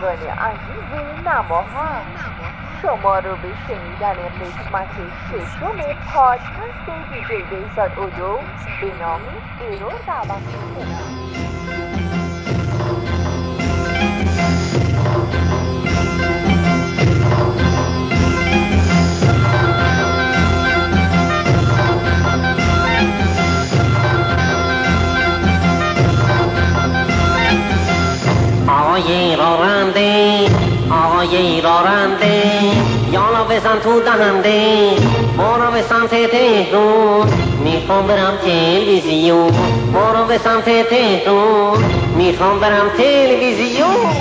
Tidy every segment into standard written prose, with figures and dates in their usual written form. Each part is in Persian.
شنوندگان عزیز نماها، شما رو به شنیدن قسمت ششم پادکست دیجی بهزاد اودو به نام ایرور دعوت می‌کنم. آقای راننده یالا بزن تو دهنده برو به سمت تهرون، میخوام برم تلویزیون، برو به سمت تهرون، میخوام برم تلویزیون.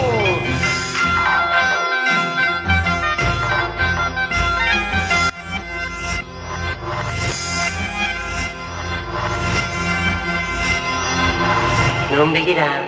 نام بگیرم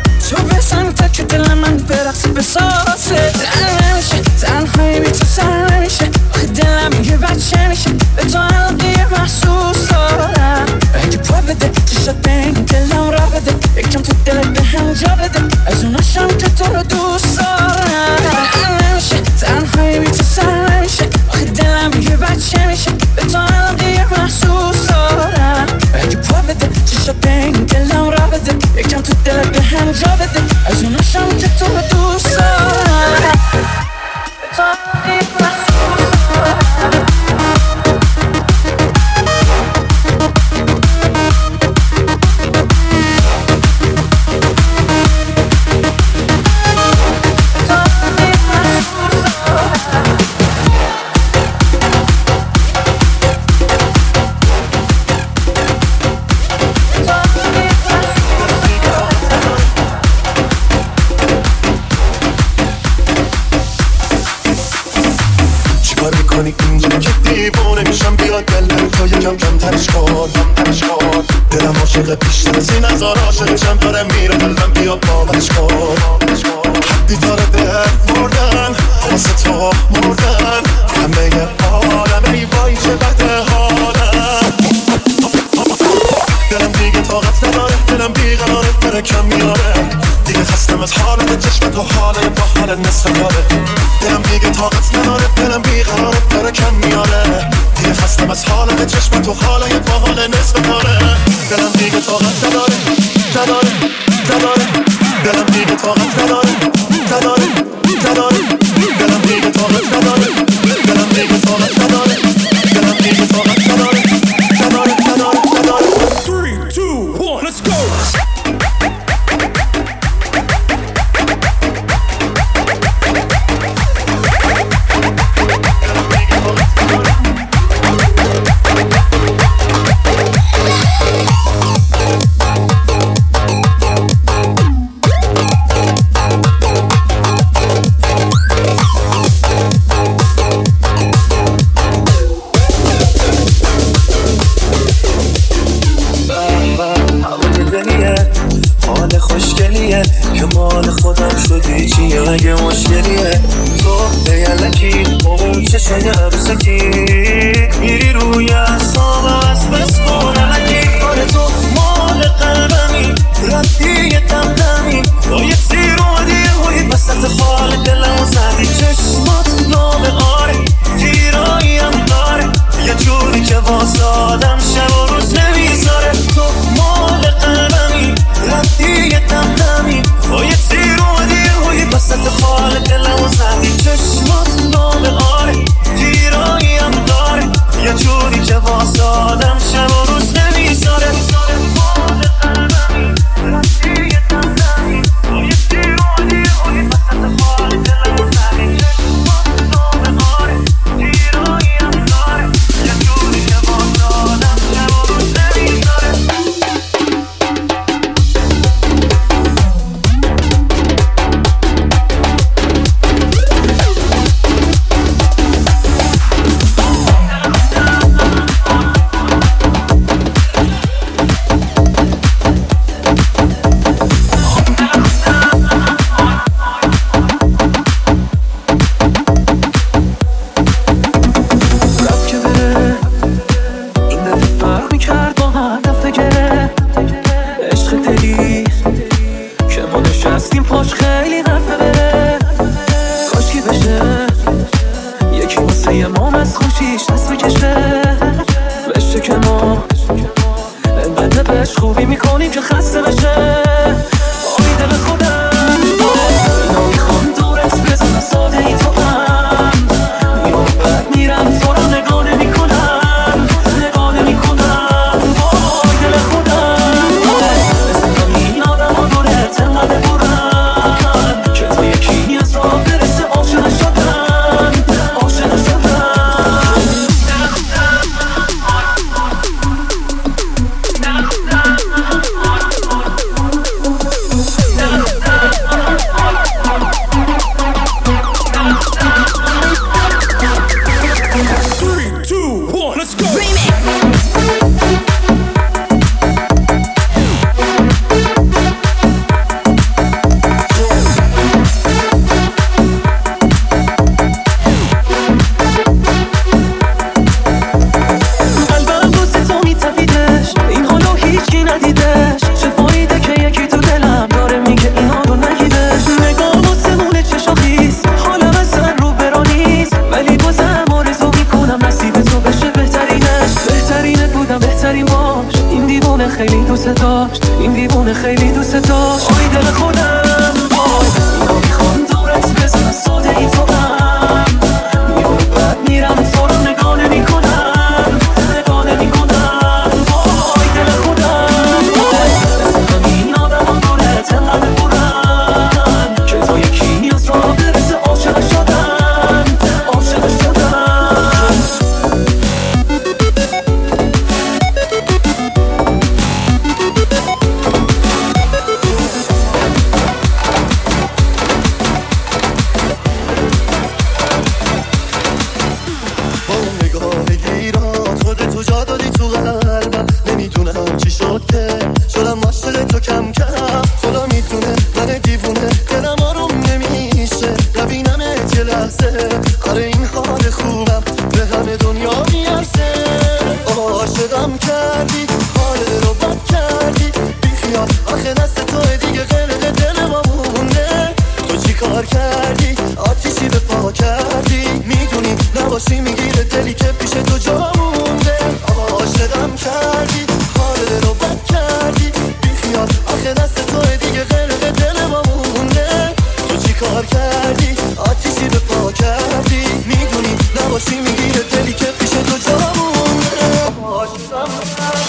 دلم دیگه طاقت نداره، دلم بیقراره، بره کم میاره دیگه، خستم از حالت چشمت تو حاله با حالت مثل حاله، دلم دیگه طاقت نداره، دلم بیقراره، داره کم میاره، دیگه خستم از حاله، چشم تو حاله با حاله مثل حاله، دلم دیگه طاقت نداره نداره نداره، دلم دیگه طاقت نداره نداره نداره، دلم دیگه طاقت نداره، دلم دیگه طاقت نداره، دلم دیگه طاقت نداره نداره نداره نداره. 3، 2، 1 let's go. باشی میگیره دلی که پیش تو جا مونده. آقا عاشقم کردی، کار دل رو بد کردی، بیخیال آخه دست توه دیگه، غرق دل ما مونده. تو چی کار کردی؟ آتیشی به پا کردی. میدونی نباشی میگیره دلی که پیش تو جا مونده. آقا عاشقم کردی.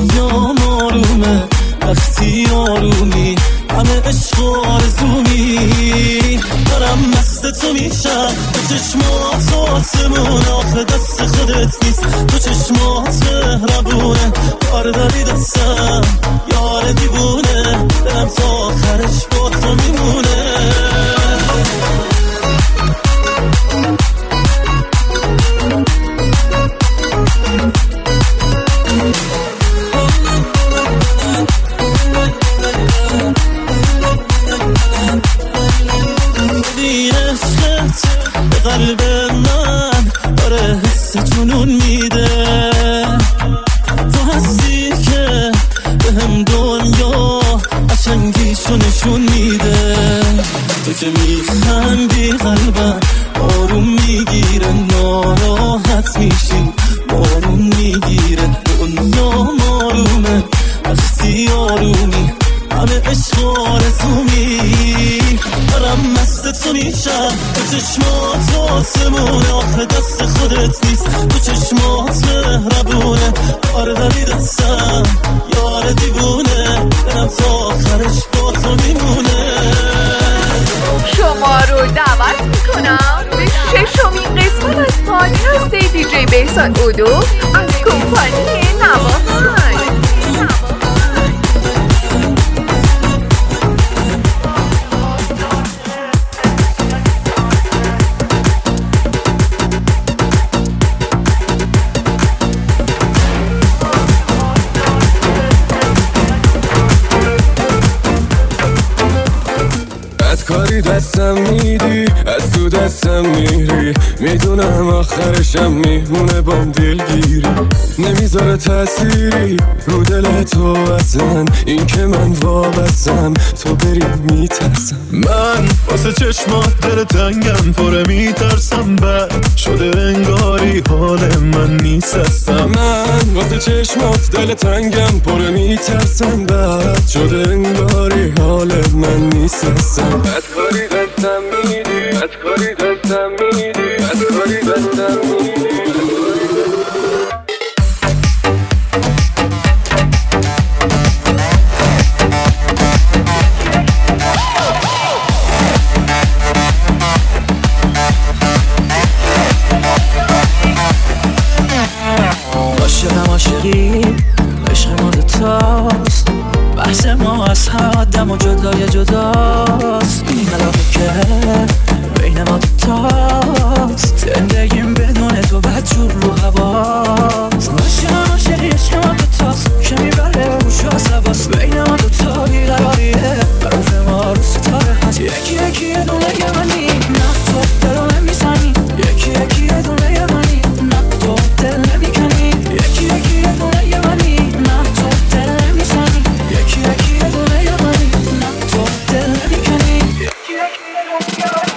دنیا مارومه وقتی آرومی، همه عشق و آرزومی. میگی دارم مست تو میشم، تو چشمات تو آسمون آخه دست خودت نیست، تو چشمات مهربونه بار داری دستم یار دیوونه، دلم تا آخرش با تو میمونه. قلب من داره حس جنون میده، تو هستی که به هم دنیا قشنگیشو نشون میده، تو که میخندی قلبم آروم میگیره، ناراحت میشی آروم میگیره، دنیا آرومه وقتی آرومی، همه عشق آرزومی، دارم مست تو میشم، تو چشمات آسمونه آخه دست خودت نیست، تو چشمات مهربونه بار داری دستم یار دیوونه، دلم تا آخرش با تو میمونه. شما رو دعوت میکنم به ششمین قسمت از پادکست دیجی بهزاد اودو از کمپانی نواهن. دستم میدی از تو دستم میری، میدونم آخرشم میمونه بام دلگیری، نمیذاره تأثیری رو دل تو اصلا، این که من وابستم تو بری میترسم، من واسه چشمات دل تنگم پره میترسم، بعد شده انگاری حال من نیستم، من واسه چشمات دل تنگم پره میترسم، بعد شده انگاری حال من نیستم، از کاری دستم میدی عاشقم، عاشقی عشق ما دوتاست، بحث ما از حدم و جدای جداست، این ملاقه که بین ما دوتاست، زندگیم بدون تو بدجور رو هواست، عاشقم، عاشقی عشق ما دوتاست، که میبره اوش و سواست، بین ما دوتا بیقراریه، بروف ما رو ستاره هست، یکی یکی یه دونه که منی نه تو درو نمیزنی، یکی یکی یه دونه که منی نه تو دل نمیکنی، یکی یکی یه دونه که منی نه تو دل نمیزنی، یکی یکی یه دونه که منی نه تو دل نمیکنی، یکی یکی یه دونه که منی.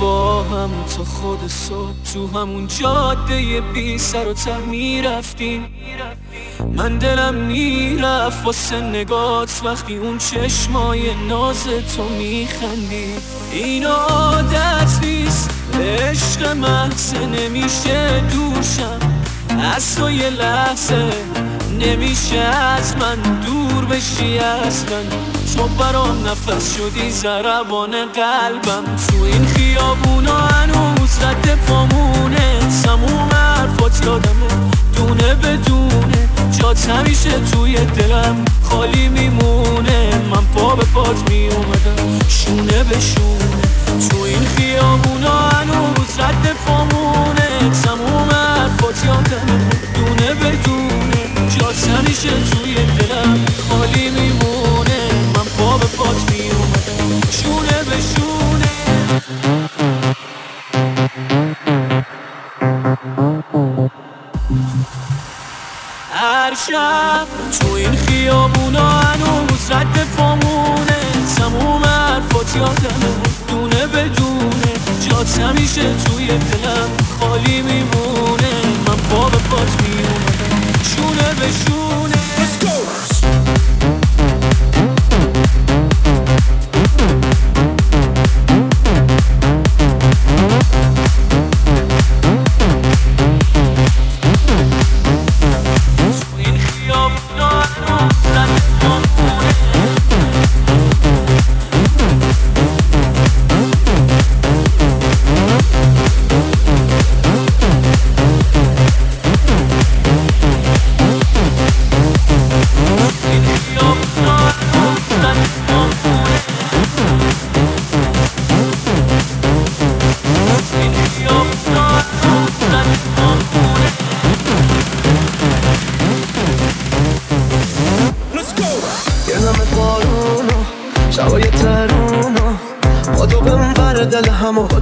با هم تا خود صبح تو همون جاده بی سر و ته میرفتیم، من دلم میرفت واسه نگات وقتی اون چشمای ناز تو میخندی، این عادت نیست عشق محض، نمیشه دورشم از تو یه لحظه نمیشه از من دور بشی اصلا. تو برام نفس شدی ضربان قلبم. تو این خیابونا هنوز رد پامونه، سموم حرفات یادمه دونه بدونه. جات همیشه توی دلم خالی میمونه. من پا به پات میومدم شونه به شونه. تو این خیابونا هنوز رد پامونه، سموم حرفات یادمه دونه بدونه. جات همیشه توی دلم خالی میمونه. من پا به پات میومدم شونه به شونه. هر شب تو این خیابونا هنوز رد پامونه، تموم حرفات یادمه دونه بدونه. جات همیشه توی دلم خالی میمونه. من پا به پات میومدم شونه به شونه.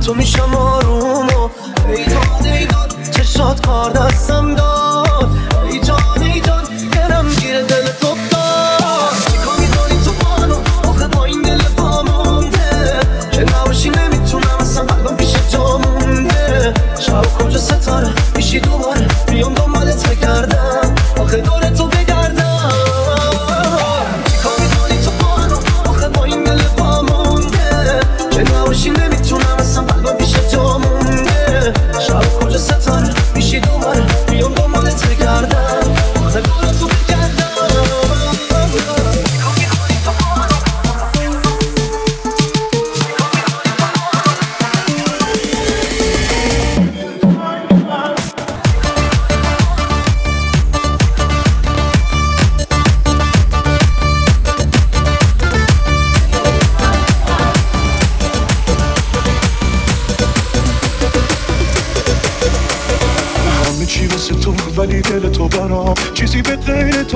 تو میشم آرومو ای جان ای جان، چشات کار دستم داد. ای جان ای جان، درم گیره دل تو بار. چیکار میدانی تو منو آخه با این دل پا مونده که نباشی نمیتونم اصلا. قلبم پیش جا مونده، شب کجا ستاره میشی دوباره بیام دنبالت بگردم آخه دور تو بگردم. چیکار میدانی تو منو آخه با این دل پا مونده که نباشی نمیتونم اصلا.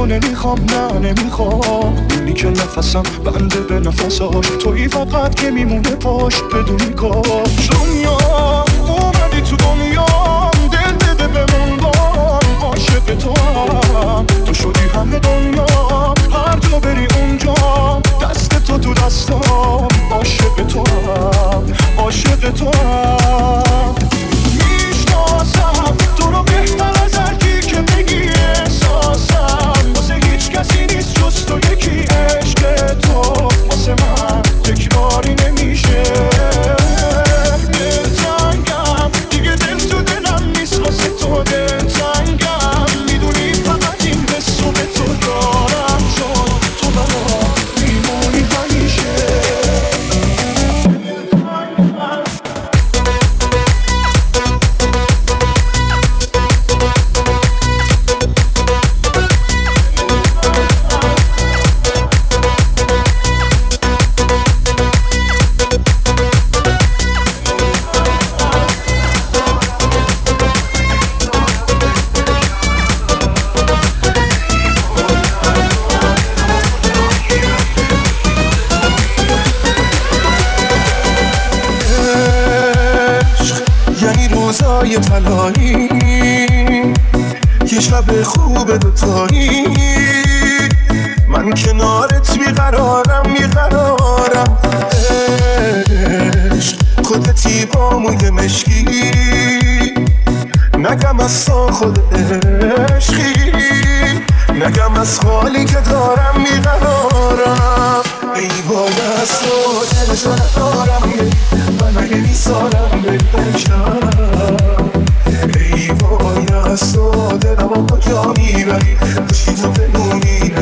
نمیخوام نه نمیخوام. اینی که نفسم بنده به نفساش، توی فقط که میمونه پاش بدونی کاش. دنیا اومدی تو دنیا، دل بده به من بام. عاشق تو هم، تو شدی همه دنیا. هر جا بری اونجا دست تو تو دستم. عاشق تو هم، عاشق تو هم. میشناسم تو رو بهتر از هر کی که بگی احساسم. کسی نیست جز تو، یکی عشق تو واسه من تکراری نمیشه. دلتنگم دیگه، دل تو دلم نیست واسه تو. دلتنگم میدونی فقط این بسو به تو دارم، چون تو برا میمونی همیشه. یه شب خوب دوتایی، من کنارت بیقرارم بیقرارم. عشق خودتی با موی مشکی، نگم از تو خود عشقی، نگم از خالی که دارم بیقرارم. ای باید از تو دلتو ندارم، من اگه بیسارم بهتر شم. ای باید از تو دلم هم کجا میبری بشین تو بمونی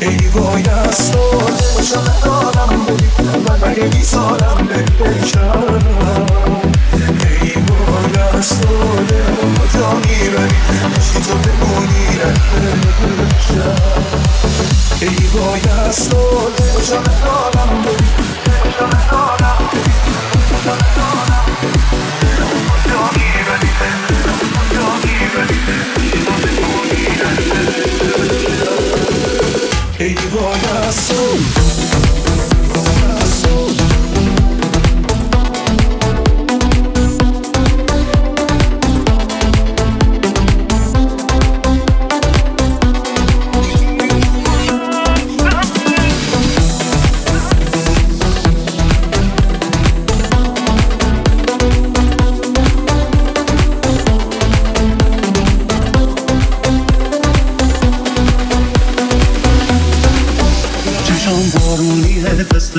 ای وای از تو دلشم ندارم بری من مگه بیزارم بکرم ای وای از تو دلم هم کجا میبری بشین تو بمونی ای وای از تو دلشم ندارم بری دلشم ندارم ای وای از تو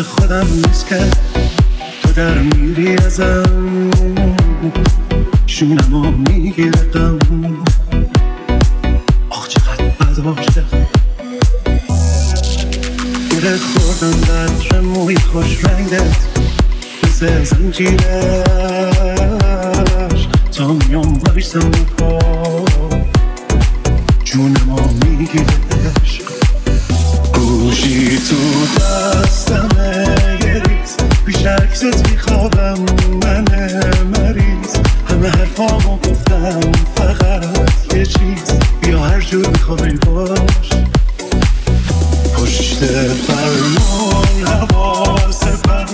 خودم نیست که تو در میری ازم شونم و میگیردم آخ چقدر بد عاشق گره خوردم در موی خوش رنگت مثل زنجیرش تا میام بایستم کار جونم و میگیردش گوشی تو دستمه یه ریز پیش عکست میخوابم منه مریض همه حرفامو گفتم فقط یه چیز بیا هر جور میخوابی باش پشت فرمون حواس پرد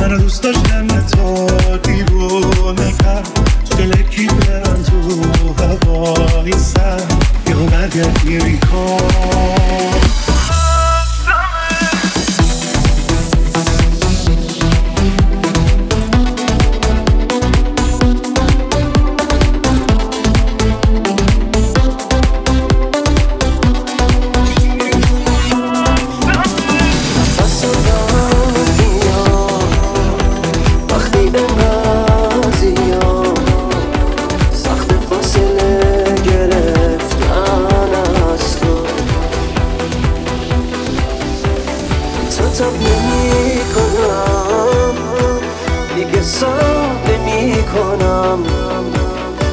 من رو دوست داشتم تا دیوونه کرد تو دلکی برم تو هوایی سر بیا برگرد میری کن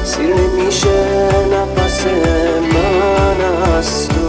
سیر نمیشه نفس من از تو